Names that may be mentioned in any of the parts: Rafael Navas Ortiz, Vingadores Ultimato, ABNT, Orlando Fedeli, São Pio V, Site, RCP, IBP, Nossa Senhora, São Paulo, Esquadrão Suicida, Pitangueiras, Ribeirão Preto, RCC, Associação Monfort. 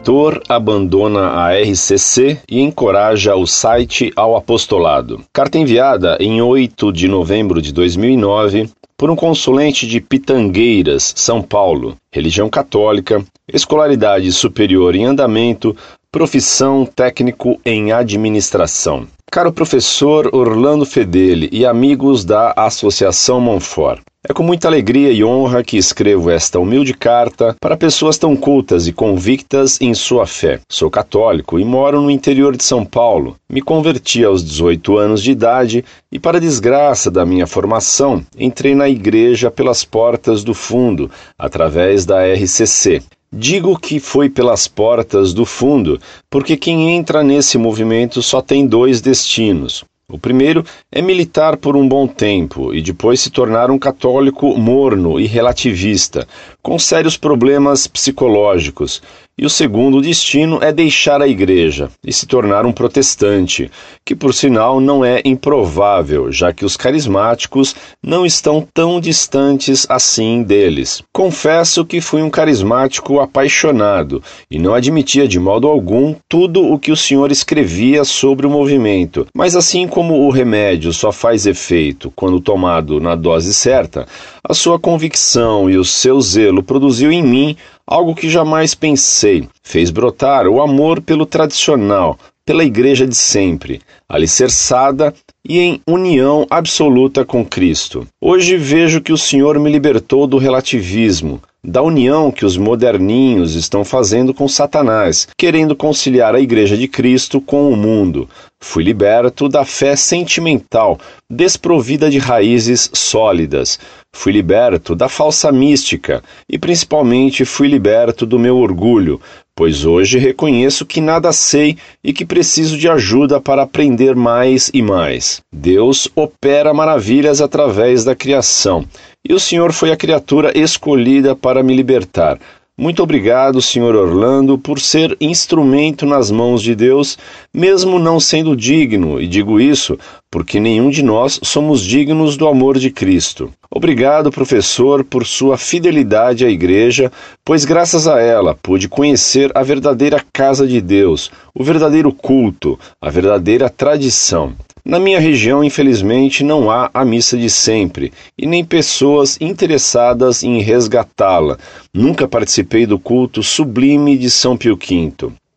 Leitor abandona a RCC e encoraja o site ao apostolado. Carta enviada em 8 de novembro de 2009 por um consulente de Pitangueiras, São Paulo. Religião católica, escolaridade superior em andamento, profissão técnico em administração. Caro professor Orlando Fedeli e amigos da Associação Monfort, é com muita alegria e honra que escrevo esta humilde carta para pessoas tão cultas e convictas em sua fé. Sou católico e moro no interior de São Paulo. Me converti aos 18 anos de idade e, para desgraça da minha formação, entrei na igreja pelas portas do fundo, através da RCC. Digo que foi pelas portas do fundo, porque quem entra nesse movimento só tem dois destinos. O primeiro é militar por um bom tempo e depois se tornar um católico morno e relativista, com sérios problemas psicológicos. E o segundo destino é deixar a igreja e se tornar um protestante, que por sinal não é improvável, já que os carismáticos não estão tão distantes assim deles. Confesso que fui um carismático apaixonado e não admitia de modo algum tudo o que o senhor escrevia sobre o movimento, mas assim como o remédio só faz efeito quando tomado na dose certa, a sua convicção e o seu zelo produziu em mim algo que jamais pensei, fez brotar o amor pelo tradicional, pela igreja de sempre, alicerçada e em união absoluta com Cristo. Hoje vejo que o Senhor me libertou do relativismo, da união que os moderninhos estão fazendo com Satanás, querendo conciliar a Igreja de Cristo com o mundo. Fui liberto da fé sentimental, desprovida de raízes sólidas. Fui liberto da falsa mística e, principalmente, fui liberto do meu orgulho, pois hoje reconheço que nada sei e que preciso de ajuda para aprender mais e mais. Deus opera maravilhas através da criação, e o Senhor foi a criatura escolhida para me libertar. Muito obrigado, Senhor Orlando, por ser instrumento nas mãos de Deus, mesmo não sendo digno, e digo isso porque nenhum de nós somos dignos do amor de Cristo. Obrigado, professor, por sua fidelidade à Igreja, pois graças a ela pude conhecer a verdadeira casa de Deus, o verdadeiro culto, a verdadeira tradição. Na minha região, infelizmente, não há a missa de sempre e nem pessoas interessadas em resgatá-la. Nunca participei do culto sublime de São Pio V.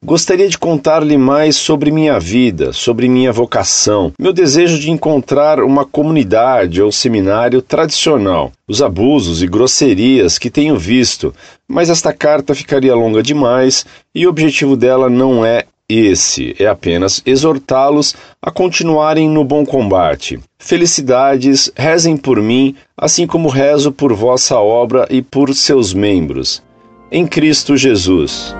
Gostaria de contar-lhe mais sobre minha vida, sobre minha vocação, meu desejo de encontrar uma comunidade ou seminário tradicional, os abusos e grosserias que tenho visto, mas esta carta ficaria longa demais e o objetivo dela não é esse, é apenas exortá-los a continuarem no bom combate. Felicidades, rezem por mim, assim como rezo por vossa obra e por seus membros. Em Cristo Jesus.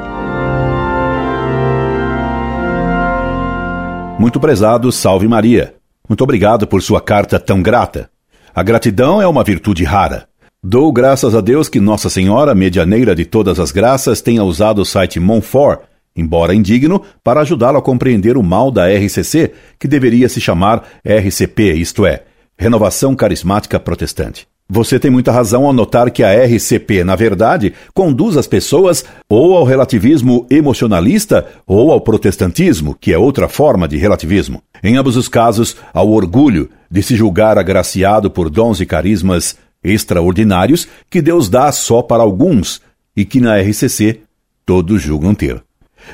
Muito prezado, salve Maria. Muito obrigado por sua carta tão grata. A gratidão é uma virtude rara. Dou graças a Deus que Nossa Senhora, medianeira de todas as graças, tenha usado o site Monfort, embora indigno, para ajudá-lo a compreender o mal da RCC, que deveria se chamar RCP, isto é, Renovação Carismática Protestante. Você tem muita razão ao notar que a RCP, na verdade, conduz as pessoas ou ao relativismo emocionalista ou ao protestantismo, que é outra forma de relativismo. Em ambos os casos, ao orgulho de se julgar agraciado por dons e carismas extraordinários que Deus dá só para alguns e que na RCC todos julgam ter.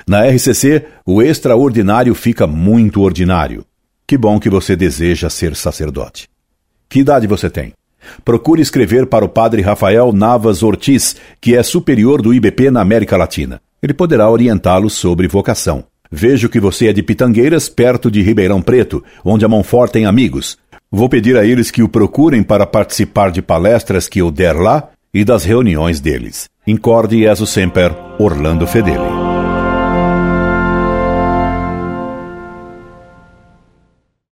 Na RCC, o extraordinário fica muito ordinário. Que bom que você deseja ser sacerdote. Que idade você tem? Procure escrever para o padre Rafael Navas Ortiz, que é superior do IBP na América Latina. Ele poderá orientá-lo sobre vocação. Vejo que você é de Pitangueiras, perto de Ribeirão Preto, onde a Monfort tem amigos. Vou pedir a eles que o procurem para participar de palestras que eu der lá e das reuniões deles. Incorde Jesus Semper, Orlando Fedeli.